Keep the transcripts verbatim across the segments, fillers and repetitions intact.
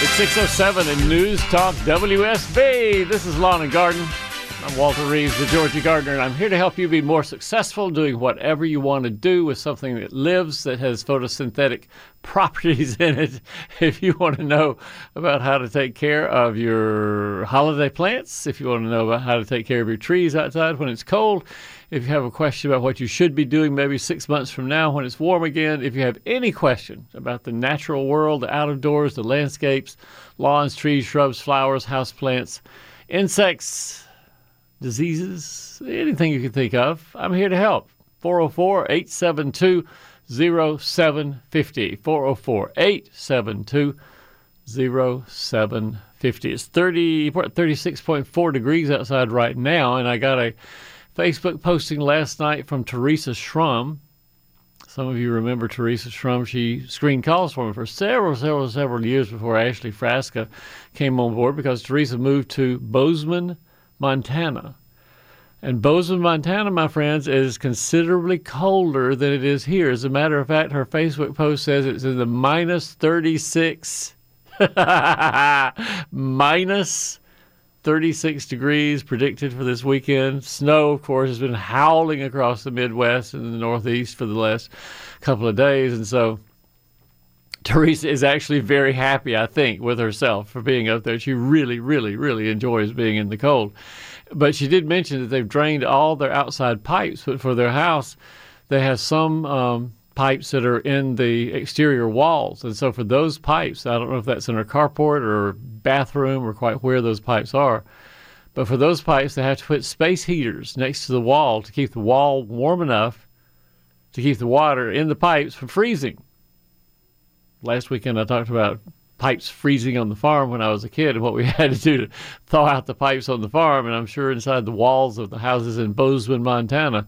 It's six oh seven in News Talk W S B. This is Lawn and Garden. I'm Walter Reeves, the Georgia Gardener, and I'm here to help you be more successful doing whatever you want to do with something that lives, that has photosynthetic properties in it. If you want to know about how to take care of your holiday plants, if you want to know about how to take care of your trees outside when it's cold, if you have a question about what you should be doing maybe six months from now when it's warm again, if you have any questions about the natural world, the out of doors, the landscapes, lawns, trees, shrubs, flowers, houseplants, insects, diseases, anything you can think of, I'm here to help. four oh four, eight seven two, oh seven five oh. four oh four, eight seven two, oh seven five oh. It's thirty, thirty-six point four degrees outside right now, and I got a Facebook posting last night from Teresa Schrum. Some of you remember Teresa Schrum. She screened calls for me for several, several, several years before Ashley Frasca came on board, because Teresa moved to Bozeman, Montana. And Bozeman, Montana, my friends, is considerably colder than it is here. As a matter of fact, her Facebook post says it's in the minus thirty-six. minus thirty-six degrees predicted for this weekend. Snow, of course, has been howling across the Midwest and the Northeast for the last couple of days. And so Teresa is actually very happy, I think, with herself for being up there. She really, really, really enjoys being in the cold. But she did mention that they've drained all their outside pipes, but for their house, they have some um, pipes that are in the exterior walls. And so for those pipes, I don't know if that's in her carport or bathroom or quite where those pipes are, but for those pipes, they have to put space heaters next to the wall to keep the wall warm enough to keep the water in the pipes from freezing. Last weekend, I talked about pipes freezing on the farm when I was a kid and what we had to do to thaw out the pipes on the farm. And I'm sure inside the walls of the houses in Bozeman, Montana,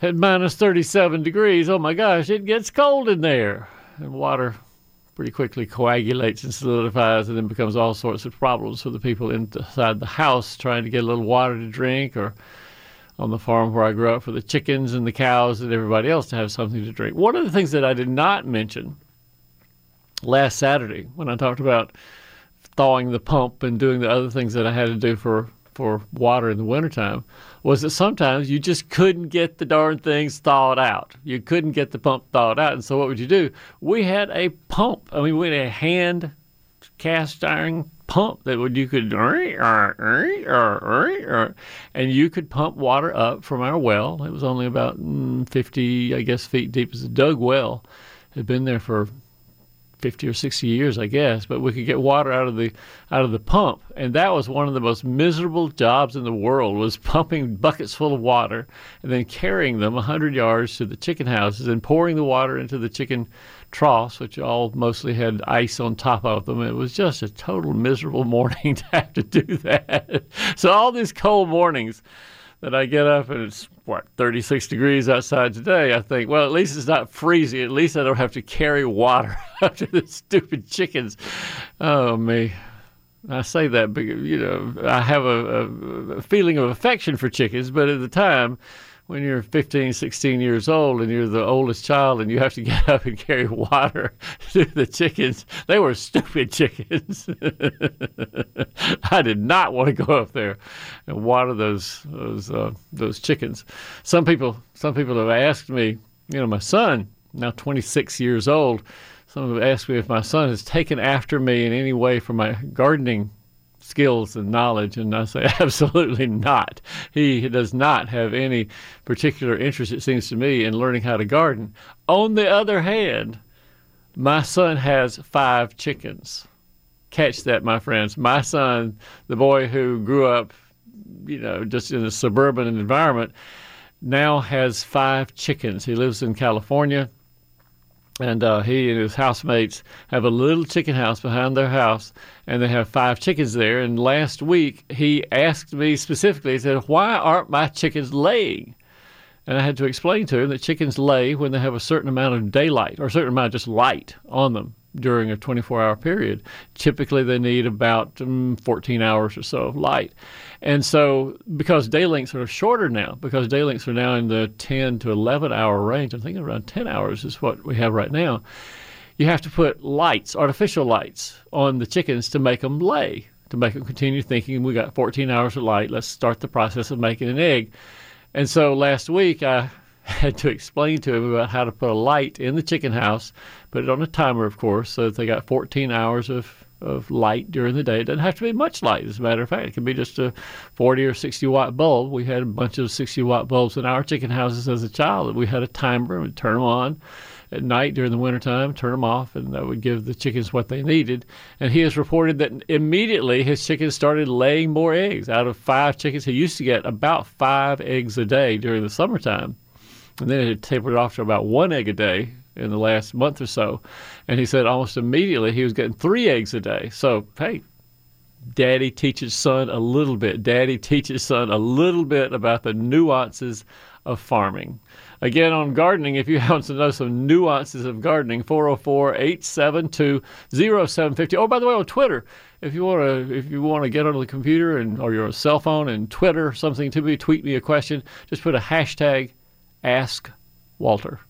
at minus thirty-seven degrees, oh my gosh, it gets cold in there. And water pretty quickly coagulates and solidifies and then becomes all sorts of problems for the people inside the house trying to get a little water to drink, or on the farm where I grew up, for the chickens and the cows and everybody else to have something to drink. One of the things that I did not mention last Saturday, when I talked about thawing the pump and doing the other things that I had to do for, for water in the wintertime, was that sometimes you just couldn't get the darn things thawed out. You couldn't get the pump thawed out. And so what would you do? We had a pump. I mean, we had a hand cast iron pump that would you could, and you could pump water up from our well. It was only about fifty, I guess, feet deep. It was a dug well. It had been there for fifty or sixty years, I guess, but we could get water out of the out of the pump. And that was one of the most miserable jobs in the world, was pumping buckets full of water and then carrying them one hundred yards to the chicken houses and pouring the water into the chicken troughs, which all mostly had ice on top of them. It was just a total miserable morning to have to do that. So all these cold mornings that I get up and it's, what, thirty-six degrees outside today, I think, well, at least it's not freezing. At least I don't have to carry water up to the stupid chickens. Oh, me. I say that, because, you know, I have a, a feeling of affection for chickens, but at the time, when you're fifteen, sixteen years old and you're the oldest child and you have to get up and carry water to the chickens, they were stupid chickens. I did not want to go up there and water those those uh, those chickens. Some people some people have asked me, you know, my son, now twenty-six years old, some have asked me if my son has taken after me in any way for my gardening skills and knowledge, and I say absolutely not. He does not have any particular interest, it seems to me, in learning how to garden. On the other hand, my son has five chickens. Catch that, my friends. My son, the boy who grew up, you know, just in a suburban environment, now has five chickens. He lives in California. And uh, he and his housemates have a little chicken house behind their house, and they have five chickens there. And last week, he asked me specifically, he said, "Why aren't my chickens laying?" And I had to explain to him that chickens lay when they have a certain amount of daylight, or a certain amount of just light on them during a twenty-four hour period. Typically, they need about um, fourteen hours or so of light. And so, because day lengths are shorter now, because day lengths are now in the ten to eleven hour range, I think around ten hours is what we have right now, you have to put lights, artificial lights, on the chickens to make them lay, to make them continue thinking, we got fourteen hours of light, let's start the process of making an egg. And so last week, I had to explain to him about how to put a light in the chicken house, put it on a timer, of course, so that they got fourteen hours of, of light during the day. It doesn't have to be much light, as a matter of fact. It can be just a forty or sixty watt bulb. We had a bunch of sixty watt bulbs in our chicken houses as a child, and we had a timer and we'd turn them on at night during the wintertime, turn them off, and that would give the chickens what they needed. And he has reported that immediately his chickens started laying more eggs. Out of five chickens, he used to get about five eggs a day during the summertime. And then it had tapered off to about one egg a day in the last month or so. And he said almost immediately he was getting three eggs a day. So, hey, daddy teaches son a little bit. Daddy teaches son a little bit about the nuances of farming. Again, on gardening, if you want to know some nuances of gardening, four oh four, eight seven two, oh seven five oh. Oh, by the way, on Twitter, if you want to if you want to get onto the computer and or your cell phone and Twitter something to me, tweet me a question, just put a hashtag Ask Walter.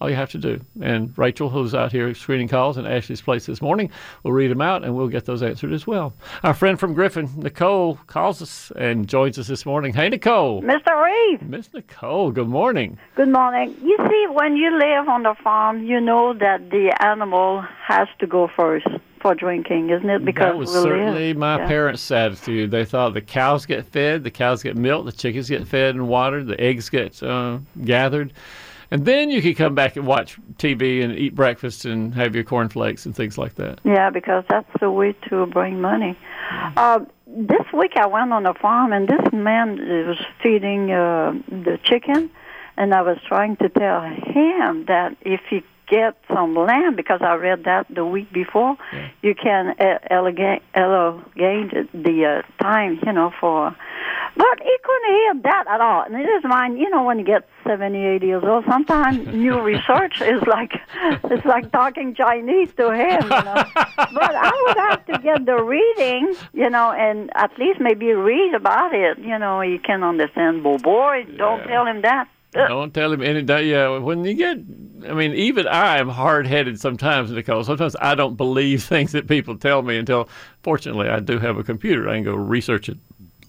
All you have to do. And Rachel, who's out here screening calls in Ashley's place this morning, will read them out and we'll get those answered as well. Our friend from Griffin, Nicole, calls us and joins us this morning. Hey, Nicole. Mister Reeves. Miss Nicole, good morning. Good morning. You see, when you live on the farm, you know that the animal has to go first for drinking, isn't it? Because that was we'll certainly live. my yeah. parents' attitude. They thought the cows get fed, the cows get milked, the chickens get fed and watered, the eggs get uh, gathered, and then you could come back and watch T V and eat breakfast and have your cornflakes and things like that. Yeah, because that's the way to bring money. Uh, this week I went on a farm, and this man was feeding uh, the chicken, and I was trying to tell him that if he get some land, because I read that the week before, yeah. you can elongate the uh, time, you know, for... But he couldn't hear that at all. And it is mine, you know, when you get seventy, eighty years old, sometimes new research is like it's like talking Chinese to him, you know. But I would have to get the reading, you know, and at least maybe read about it, you know, you can understand. But boy, don't yeah. tell him that. Don't tell him any day. Yeah, when you get, I mean, even I am hard-headed sometimes, Nicole. Sometimes I don't believe things that people tell me until, fortunately, I do have a computer. I can go research it,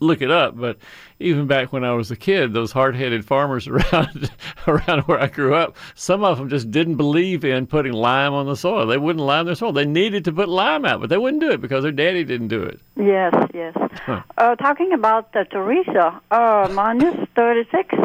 look it up. But even back when I was a kid, those hard-headed farmers around around where I grew up, some of them just didn't believe in putting lime on the soil. They wouldn't lime their soil. They needed to put lime out, but they wouldn't do it because their daddy didn't do it. Yes, yes. Huh. Uh, talking about uh, Teresa, uh, minus thirty-six.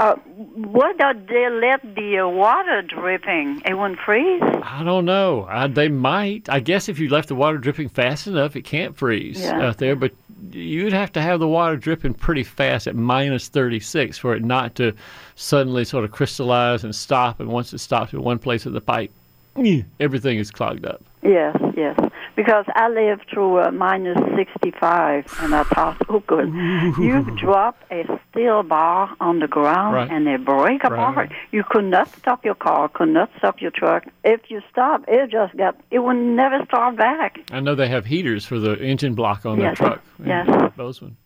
Uh, why don't they let the uh, water dripping? It wouldn't freeze? I don't know. I, they might. I guess if you left the water dripping fast enough, it can't freeze yeah. out there. But you'd have to have the water dripping pretty fast at minus thirty-six for it not to suddenly sort of crystallize and stop. And once it stops in one place of the pipe, everything is clogged up. Yes, yes. Because I lived through uh, minus sixty-five, and I thought, oh, good. You drop a steel bar on the ground, right. and they break apart. Right. You could not stop your car, could not stop your truck. If you stop, it just got, it would never start back. I know they have heaters for the engine block on yes. their truck. Yes. Bozeman.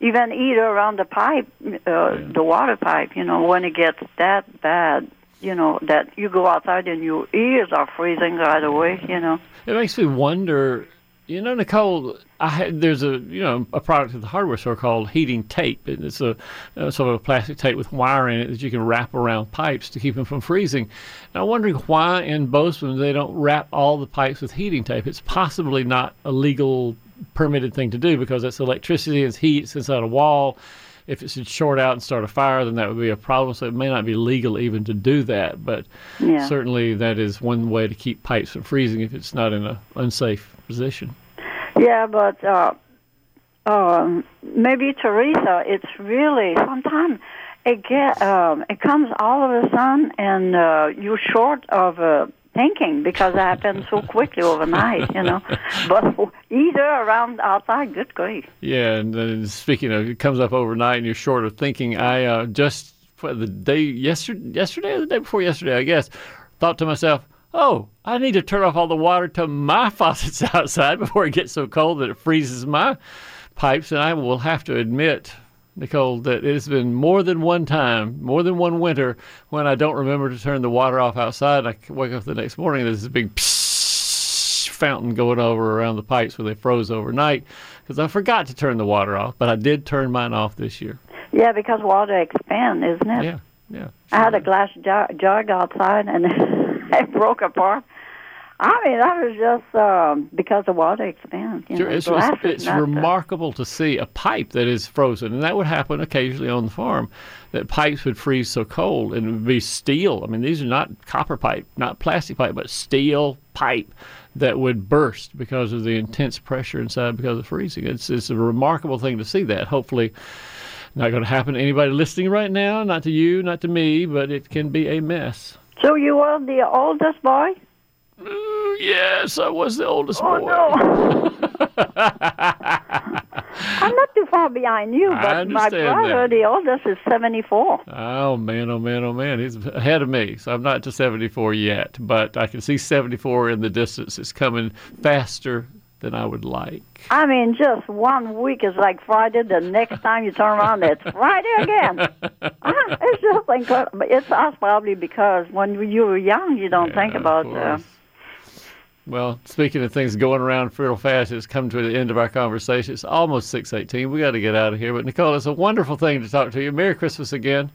Even either around the pipe, uh, yeah. the water pipe, you know, when it gets that bad. You know, that you go outside and your ears are freezing right away, you know. It makes me wonder, you know, Nicole, I had, there's a, you know, a product at the hardware store called heating tape. And it's a uh, sort of a plastic tape with wire in it that you can wrap around pipes to keep them from freezing. And I'm wondering why in Bozeman they don't wrap all the pipes with heating tape. It's possibly not a legal permitted thing to do because that's electricity, it's heat, it's inside a wall. If it should short out and start a fire, then that would be a problem. So it may not be legal even to do that, but yeah. certainly that is one way to keep pipes from freezing if it's not in an unsafe position. Yeah, but uh, uh, maybe, Teresa, it's really sometimes it get um, it comes all of a sudden, and uh, you're short of uh, thinking because it happened so quickly overnight, you know. But either around outside, good grief. Yeah, and then speaking of, it comes up overnight, and you're short of thinking. I uh, just the day yesterday, yesterday or the day before yesterday, I guess, thought to myself, oh, I need to turn off all the water to my faucets outside before it gets so cold that it freezes my pipes. And I will have to admit, Nicole, that it has been more than one time, more than one winter, when I don't remember to turn the water off outside. I wake up the next morning, there's this big fountain going over around the pipes where they froze overnight because I forgot to turn the water off, but I did turn mine off this year. Yeah, because water expands, isn't it? Yeah, yeah. I had a glass jug outside, and it broke apart. I mean, that was just um, because the water expands. You know, it's it's, it's remarkable to see a pipe that is frozen, and that would happen occasionally on the farm, that pipes would freeze so cold, and it would be steel. I mean, these are not copper pipe, not plastic pipe, but steel pipe that would burst because of the intense pressure inside because of freezing. It's, it's a remarkable thing to see that. Hopefully not going to happen to anybody listening right now, not to you, not to me, but it can be a mess. So you are the oldest boy? Mm, yes, I was the oldest oh, boy. Oh, no. I'm not too far behind you, but my brother, that. the oldest, is seventy-four. Oh, man, oh, man, oh, man. He's ahead of me, so I'm not to seventy-four yet. But I can see seventy-four in the distance. It's coming faster than I would like. I mean, just one week is like Friday. The next time you turn around, it's Friday again. It's just incredible. It's us probably because when you were young, you don't yeah, think about uh, Well, speaking of things going around real fast, it's come to the end of our conversation. It's almost six eighteen. We got to get out of here. But, Nicole, it's a wonderful thing to talk to you. Merry Christmas again.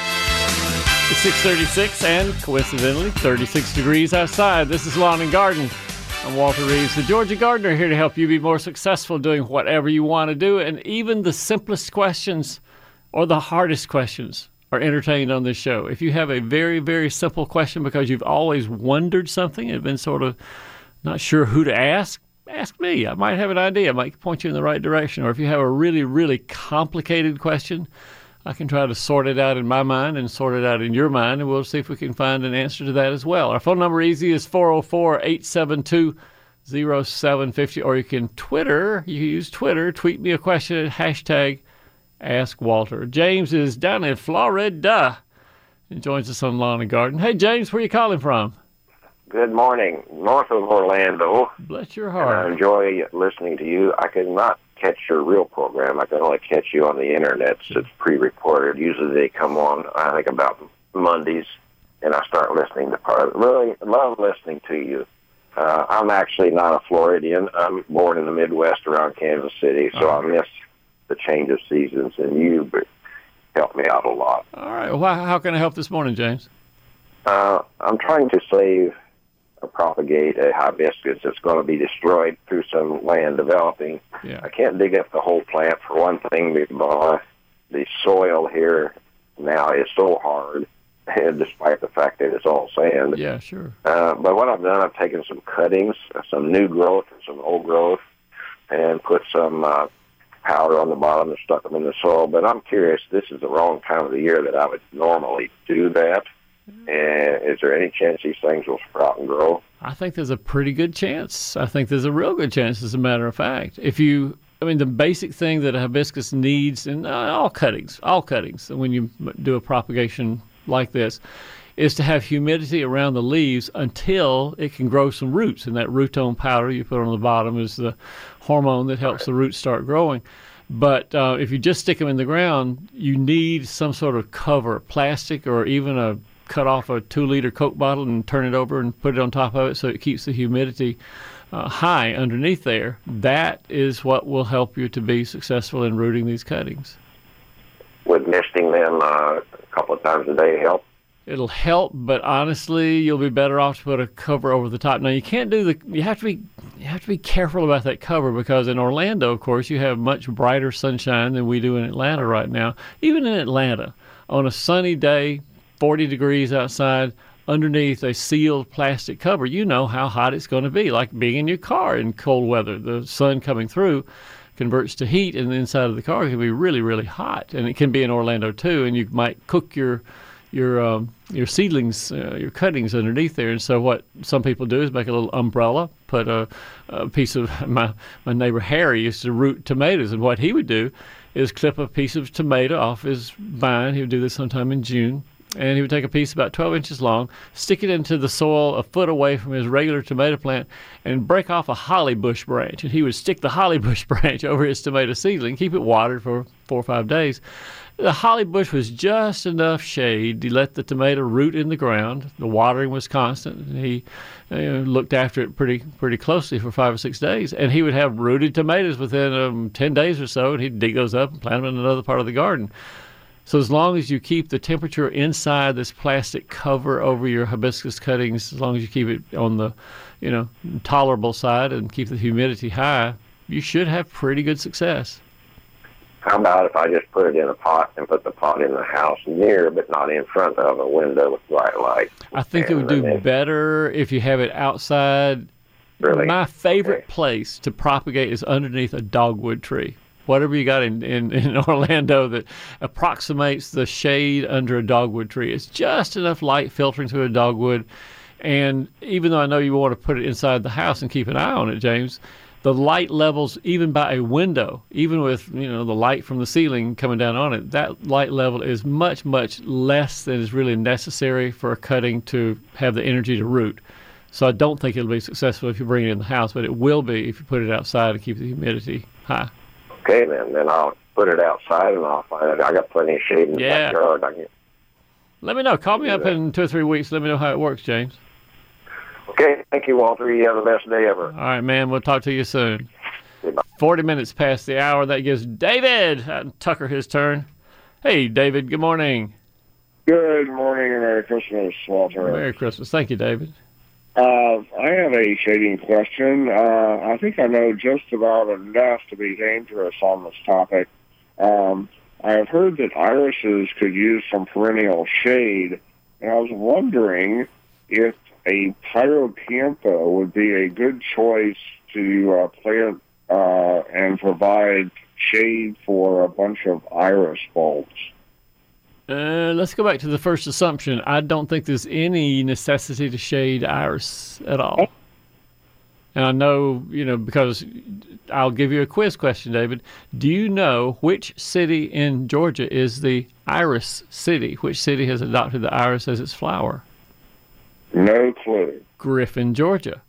It's six thirty-six and, coincidentally, thirty-six degrees outside. This is Lawn and Garden. I'm Walter Reeves, the Georgia Gardener, here to help you be more successful doing whatever you want to do. And even the simplest questions or the hardest questions are entertained on this show. If you have a very, very simple question because you've always wondered something and been sort of not sure who to ask, ask me. I might have an idea. I might point you in the right direction. Or if you have a really, really complicated question, I can try to sort it out in my mind and sort it out in your mind, and we'll see if we can find an answer to that as well. Our phone number easy is four oh four, eight seven two, oh seven five oh, or you can Twitter, you can use Twitter, tweet me a question at hashtag AskWalter. James is down in Florida and joins us on Lawn and Garden. Hey, James, where are you calling from? Good morning, north of Orlando. Bless your heart. I enjoy listening to you. I could not catch your real program. I can only catch you on the internet. So it's pre-recorded. Usually they come on, I think, about Mondays, and I start listening to part of it. Really love listening to you. Uh, I'm actually not a Floridian. I'm born in the Midwest around Kansas City, so right. I miss the change of seasons, and you helped me out a lot. All right. Well, how can I help this morning, James? Uh, I'm trying to save propagate a hibiscus that's going to be destroyed through some land developing. Yeah. I can't dig up the whole plant, for one thing, because the soil here now is so hard, despite the fact that it's all sand. Yeah, sure. Uh, but what I've done, I've taken some cuttings, some new growth and some old growth, and put some uh, powder on the bottom and stuck them in the soil. But I'm curious, this is the wrong time of the year that I would normally do that. And is there any chance these things will sprout and grow? I think there's a pretty good chance. I think there's a real good chance, as a matter of fact. If you, I mean, the basic thing that a hibiscus needs, and all cuttings, all cuttings, when you do a propagation like this, is to have humidity around the leaves until it can grow some roots. And that rootone powder you put on the bottom is the hormone that helps the roots start growing. But uh, if you just stick them in the ground, you need some sort of cover, plastic or even a cut off a two-liter Coke bottle and turn it over and put it on top of it so it keeps the humidity uh, high underneath there. That is what will help you to be successful in rooting these cuttings. Would misting them uh, a couple of times a day help? It'll help, but honestly, you'll be better off to put a cover over the top. Now, you can't do the. You have to be. You have to be careful about that cover because in Orlando, of course, you have much brighter sunshine than we do in Atlanta right now. Even in Atlanta, on a sunny day, forty degrees outside, underneath a sealed plastic cover, you know how hot it's going to be, like being in your car in cold weather. The sun coming through converts to heat, and the inside of the car can be really, really hot. And it can be in Orlando, too, and you might cook your your um, your seedlings, uh, your cuttings underneath there. And so what some people do is make a little umbrella, put a, a piece of my, my neighbor Harry used to root tomatoes, and what he would do is clip a piece of tomato off his vine. He would do this sometime in June. And he would take a piece about twelve inches long, stick it into the soil a foot away from his regular tomato plant, and break off a holly bush branch. And he would stick the holly bush branch over his tomato seedling, keep it watered for four or five days. The holly bush was just enough shade to let the tomato root in the ground. The watering was constant, and he you know, looked after it pretty pretty closely for five or six days. And he would have rooted tomatoes within um, ten days or so, and he'd dig those up and plant them in another part of the garden. So as long as you keep the temperature inside this plastic cover over your hibiscus cuttings, as long as you keep it on the, you know, tolerable side and keep the humidity high, you should have pretty good success. How about if I just put it in a pot and put the pot in the house near, but not in front of a window with bright light? I think and it would do then, better if you have it outside. Really? My favorite okay. place to propagate is underneath a dogwood tree. Whatever you got in, in, in Orlando that approximates the shade under a dogwood tree. It's just enough light filtering through a dogwood. And even though I know you want to put it inside the house and keep an eye on it, James, the light levels, even by a window, even with, you know, the light from the ceiling coming down on it, that light level is much, much less than is really necessary for a cutting to have the energy to root. So I don't think it'll be successful if you bring it in the house, but it will be if you put it outside and keep the humidity high. Okay, then. Then I'll put it outside and I'll find it. I got plenty of shade in the yeah. backyard. I can... Let me know. Call me up that. in two or three weeks. Let me know how it works, James. Okay, thank you, Walter. You have the best day ever. All right, man. We'll talk to you soon. Goodbye. forty minutes past the hour. That gives David out in Tucker his turn. Hey, David, good morning. Good morning and Merry Christmas, Walter. Merry Christmas. Thank you, David. Uh, I have a shading question. Uh, I think I know just about enough to be dangerous on this topic. Um, I have heard that irises could use some perennial shade, and I was wondering if a Pyracantha would be a good choice to uh, plant uh, and provide shade for a bunch of iris bulbs. Uh, let's go back to the first assumption. I don't think there's any necessity to shade iris at all. And I know, you know, because I'll give you a quiz question, David. Do you know which city in Georgia is the iris city? Which city has adopted the iris as its flower? No clue. Griffin, Georgia.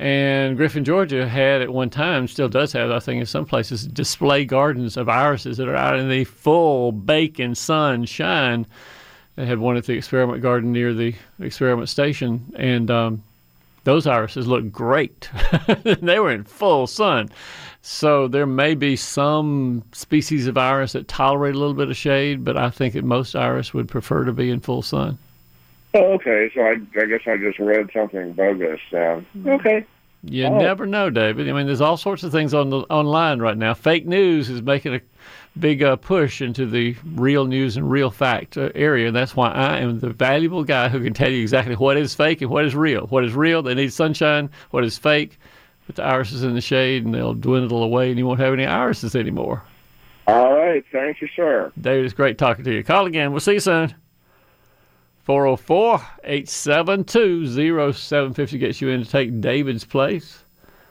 And Griffin, Georgia had at one time, still does have, I think in some places, display gardens of irises that are out in the full baking sunshine. They had one at the experiment garden near the experiment station, and um, those irises looked great. They were in full sun. So there may be some species of iris that tolerate a little bit of shade, but I think that most iris would prefer to be in full sun. Oh, okay, so I, I guess I just read something bogus. Um, okay. You oh. never know, David. I mean, there's all sorts of things on the, online right now. Fake news is making a big uh, push into the real news and real fact uh, area, and that's why I am the valuable guy who can tell you exactly what is fake and what is real. What is real, they need sunshine. What is fake, put the irises in the shade, and they'll dwindle away, and you won't have any irises anymore. All right, thank you, sir. David, it's great talking to you. Call again. We'll see you soon. four oh four, eight seven two, oh seven five oh gets you in to take David's place.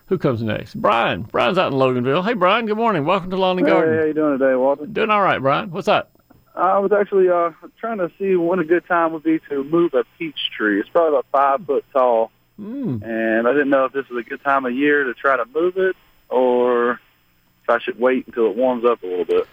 Who comes next? Brian. Brian's out in Loganville. Hey, Brian, good morning. Welcome to Lawn and hey, Garden. Hey, how you doing today, Walter? Doing all right, Brian. What's up? I was actually uh, trying to see when a good time would be to move a peach tree. It's probably about five foot tall, mm. and I didn't know if this was a good time of year to try to move it or if I should wait until it warms up a little bit.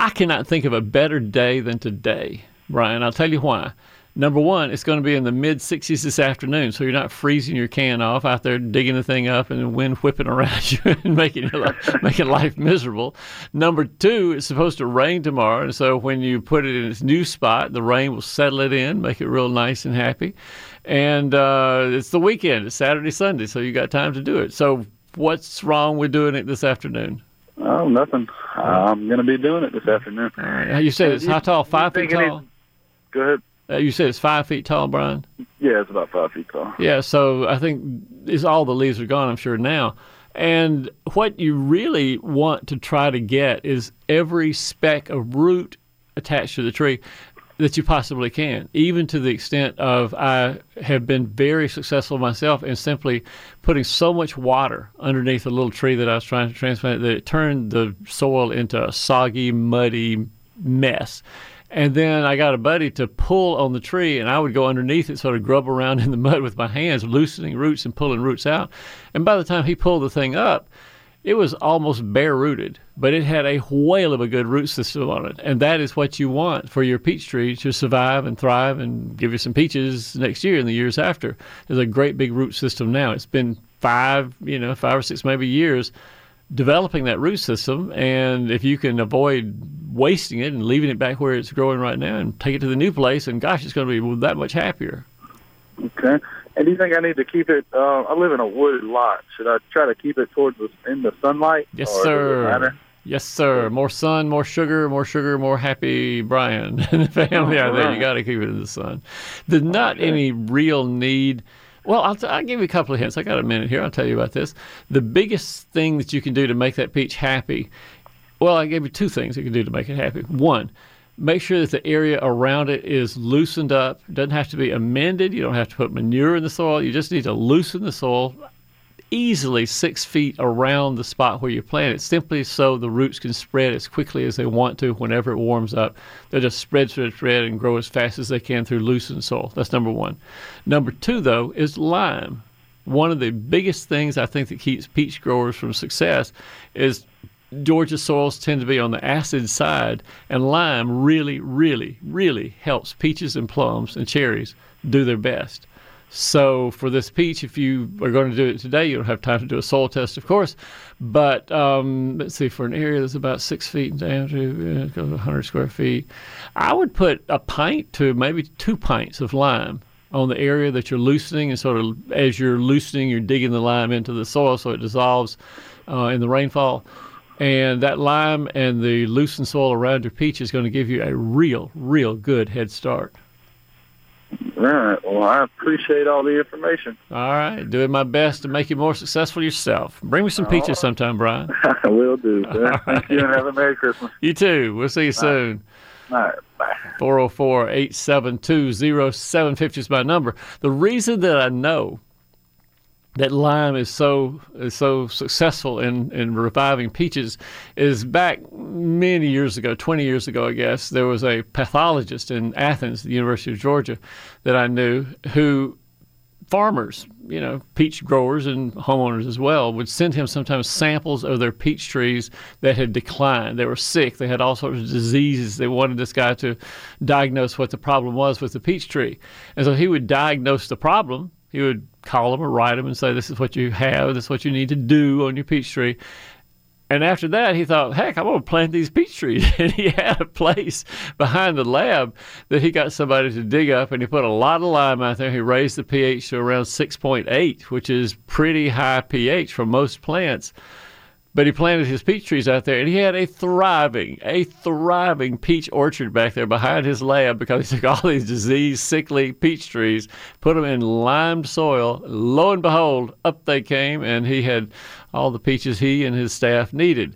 I cannot think of a better day than today, Brian. I'll tell you why. Number one, it's going to be in the mid sixties this afternoon, so you're not freezing your can off out there digging the thing up and the wind whipping around you and making life, making life miserable. Number two, it's supposed to rain tomorrow, and so when you put it in its new spot, the rain will settle it in, make it real nice and happy. And uh, it's the weekend. It's Saturday, Sunday, so you got time to do it. So what's wrong with doing it this afternoon? Oh, nothing. I'm going to be doing it this afternoon. All right. You said it's how tall? Five feet tall? Go ahead. Uh, you said it's five feet tall, Brian? Yeah, it's about five feet tall. Yeah, so I think it's all the leaves are gone, I'm sure, now. And what you really want to try to get is every speck of root attached to the tree that you possibly can, even to the extent of I have been very successful myself in simply putting so much water underneath a little tree that I was trying to transplant that it turned the soil into a soggy, muddy mess. And then I got a buddy to pull on the tree, and I would go underneath it, sort of grub around in the mud with my hands, loosening roots and pulling roots out. And by the time he pulled the thing up, it was almost bare-rooted, but it had a whale of a good root system on it. And that is what you want for your peach tree to survive and thrive and give you some peaches next year and the years after. There's a great big root system now. It's been five, you know, five or six maybe years developing that root system, and if you can avoid wasting it and leaving it back where it's growing right now and take it to the new place, and gosh, it's going to be that much happier. Okay. And do you think I need to keep it? Uh, I live in a wooded lot. Should I try to keep it towards the, in the sunlight? Yes, sir. Yes, sir. More sun, more sugar, more sugar, more happy Brian and the family out there. You got to keep it in the sun. There's not okay. any real need. Well, I'll, t- I'll give you a couple of hints. I got a minute here. I'll tell you about this. The biggest thing that you can do to make that peach happy. Well, I gave you two things you can do to make it happy. One, make sure that the area around it is loosened up. It doesn't have to be amended. You don't have to put manure in the soil. You just need to loosen the soil easily six feet around the spot where you plant it, simply so the roots can spread as quickly as they want to whenever it warms up. They'll just spread, spread, spread, and grow as fast as they can through loosened soil. That's number one. Number two, though, is lime. One of the biggest things I think that keeps peach growers from success is Georgia soils tend to be on the acid side, and lime really, really, really helps peaches and plums and cherries do their best. So for this peach, if you are going to do it today, you don't have time to do a soil test, of course. But um, let's see, for an area that's about six feet down to one hundred square feet, I would put a pint to maybe two pints of lime on the area that you're loosening, and sort of as you're loosening, you're digging the lime into the soil so it dissolves uh, in the rainfall. And that lime and the loosened soil around your peach is going to give you a real, real good head start. All right. Well, I appreciate all the information. All right. Doing my best to make you more successful yourself. Bring me some peaches right. sometime, Brian. I will do. Right. Thank you, and have a Merry Christmas. You too. We'll see you all soon. Right. All right, bye. four oh four, eight seven two, oh seven five oh is my number. The reason that I know that lime is so is so successful in, in reviving peaches is back many years ago, twenty years ago, I guess, there was a pathologist in Athens, the University of Georgia, that I knew, who farmers, you know, peach growers and homeowners as well, would send him sometimes samples of their peach trees that had declined. They were sick. They had all sorts of diseases. They wanted this guy to diagnose what the problem was with the peach tree. And so he would diagnose the problem. He would call them or write them and say, this is what you have, this is what you need to do on your peach tree. And after that, he thought, heck, I'm going to plant these peach trees. And he had a place behind the lab that he got somebody to dig up, and he put a lot of lime out there. He raised the pH to around six point eight, which is pretty high pH for most plants. But he planted his peach trees out there, and he had a thriving, a thriving peach orchard back there behind his lab, because he took all these diseased, sickly peach trees, put them in limed soil. Lo and behold, up they came, and he had all the peaches he and his staff needed.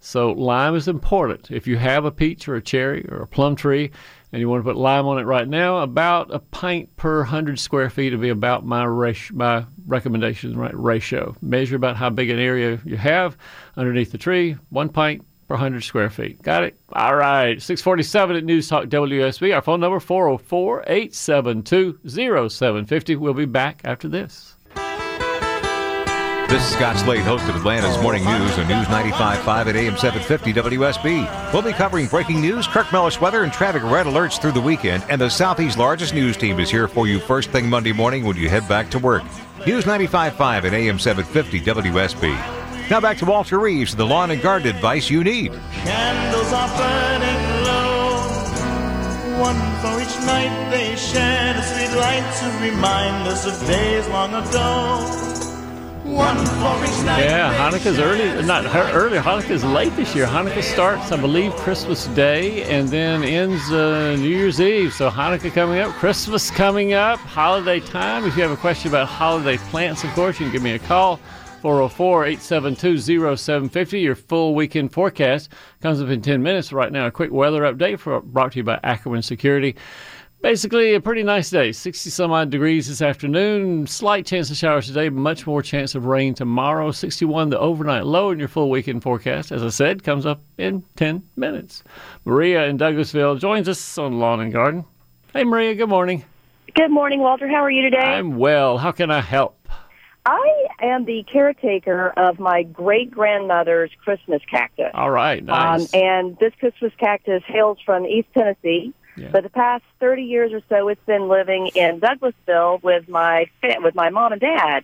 So lime is important. If you have a peach or a cherry or a plum tree and you want to put lime on it right now, about a pint per one hundred square feet would be about my ratio, my recommendation right ratio. Measure about how big an area you have underneath the tree, one pint per one hundred square feet. Got it? All right. six forty-seven at News Talk W S B. Our phone number, four oh four, eight seven two, oh seven five oh. We'll be back after this. This is Scott Slade, host of Atlanta's Morning News on News ninety-five point five at A M seven fifty W S B. We'll be covering breaking news, Kirk Mellish weather, and traffic red alerts through the weekend. And the Southeast's largest news team is here for you first thing Monday morning when you head back to work. News ninety-five point five at A M seven fifty W S B. Now back to Walter Reeves, the lawn and garden advice you need. Candles are burning low, one for each night they shed, a sweet light to remind us of days long ago. Yeah, Hanukkah's early, not early, Hanukkah's late this year. Hanukkah starts, I believe, Christmas Day and then ends uh, New Year's Eve. So Hanukkah coming up, Christmas coming up, holiday time. If you have a question about holiday plants, of course, you can give me a call, four oh four, eight seven two, oh seven five oh. Your full weekend forecast comes up in ten minutes. Right now, a quick weather update for, brought to you by Ackerman Security. Basically, a pretty nice day, sixty-some-odd degrees this afternoon, slight chance of showers today, much more chance of rain tomorrow, sixty-one the overnight low, and your full weekend forecast, as I said, comes up in ten minutes. Maria in Douglasville joins us on Lawn and Garden. Hey, Maria, good morning. Good morning, Walter. How are you today? I'm well. How can I help? I am the caretaker of my great-grandmother's Christmas cactus. All right, nice. Um, and this Christmas cactus hails from East Tennessee. Yeah. For the past thirty years or so, it's been living in Douglasville with my with my mom and dad.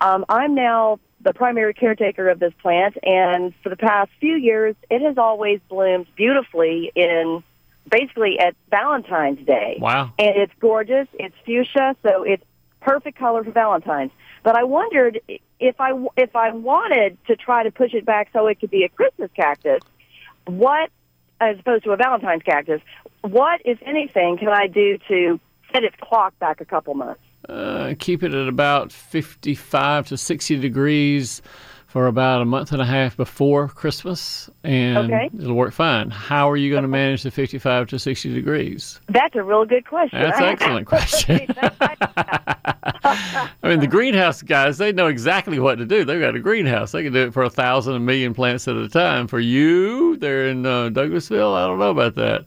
Um, I'm now the primary caretaker of this plant, and for the past few years, it has always bloomed beautifully in basically at Valentine's Day. Wow! And it's gorgeous. It's fuchsia, so it's perfect color for Valentine's. But I wondered if I, if I wanted to try to push it back so it could be a Christmas cactus, what, as opposed to a Valentine's cactus, what, if anything, can I do to set its clock back a couple months? Uh, keep it at about fifty-five to sixty degrees for about a month and a half before Christmas, and okay. it'll work fine. How are you going to manage the fifty-five to sixty degrees? That's a real good question. That's an excellent question. I mean, the greenhouse guys, they know exactly what to do. They've got a greenhouse. They can do it for a thousand, a million plants at a time. For you, they're in uh, Douglasville. I don't know about that.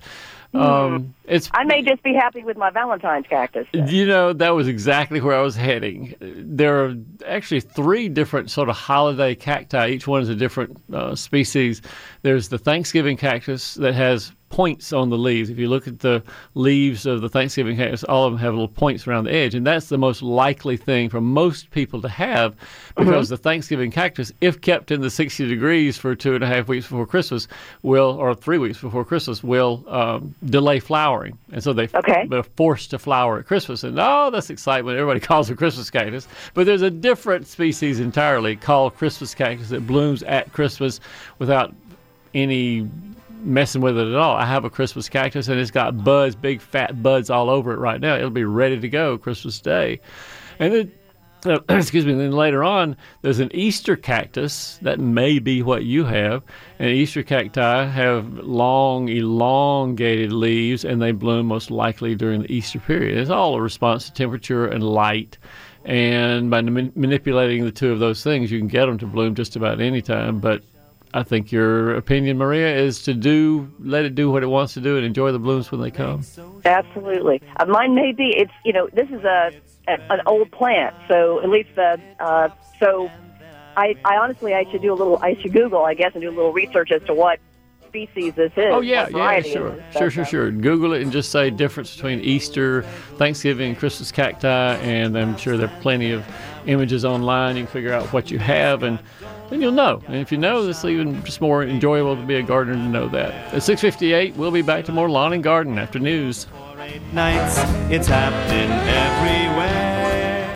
Um, it's, I may just be happy with my Valentine's cactus. Then. You know, that was exactly where I was heading. There are actually three different sort of holiday cacti. Each one is a different uh, species. There's the Thanksgiving cactus that has points on the leaves. If you look at the leaves of the Thanksgiving cactus, all of them have little points around the edge. And that's the most likely thing for most people to have, because mm-hmm. the Thanksgiving cactus, if kept in the sixty degrees for two and a half weeks before Christmas, will, or three weeks before Christmas, will um, delay flowering. And so they, okay. they're forced to flower at Christmas. And oh, that's excitement. Everybody calls it Christmas cactus. But there's a different species entirely called Christmas cactus that blooms at Christmas without any messing with it at all. I have a Christmas cactus, and it's got buds, big fat buds all over it right now. It'll be ready to go Christmas Day. And then, uh, excuse me, then later on, there's an Easter cactus. That may be what you have. And Easter cacti have long, elongated leaves, and they bloom most likely during the Easter period. It's all a response to temperature and light. And by man- manipulating the two of those things, you can get them to bloom just about any time. But I think your opinion, Maria, is to do let it do what it wants to do and enjoy the blooms when they come. Absolutely. Uh, mine may be it's you know this is a, a an old plant, so at least the uh, so I I honestly I should do a little I should Google I guess and do a little research as to what species this is. Oh yeah, yeah, sure, sure, sure, sure. Google it and just say difference between Easter, Thanksgiving, and Christmas cacti, and I'm sure there are plenty of images online. You can figure out what you have, and then you'll know. And if you know, it's even just more enjoyable to be a gardener to know that. At six fifty-eight, we'll be back to more Lawn and Garden after news. Nights, it's happening everywhere.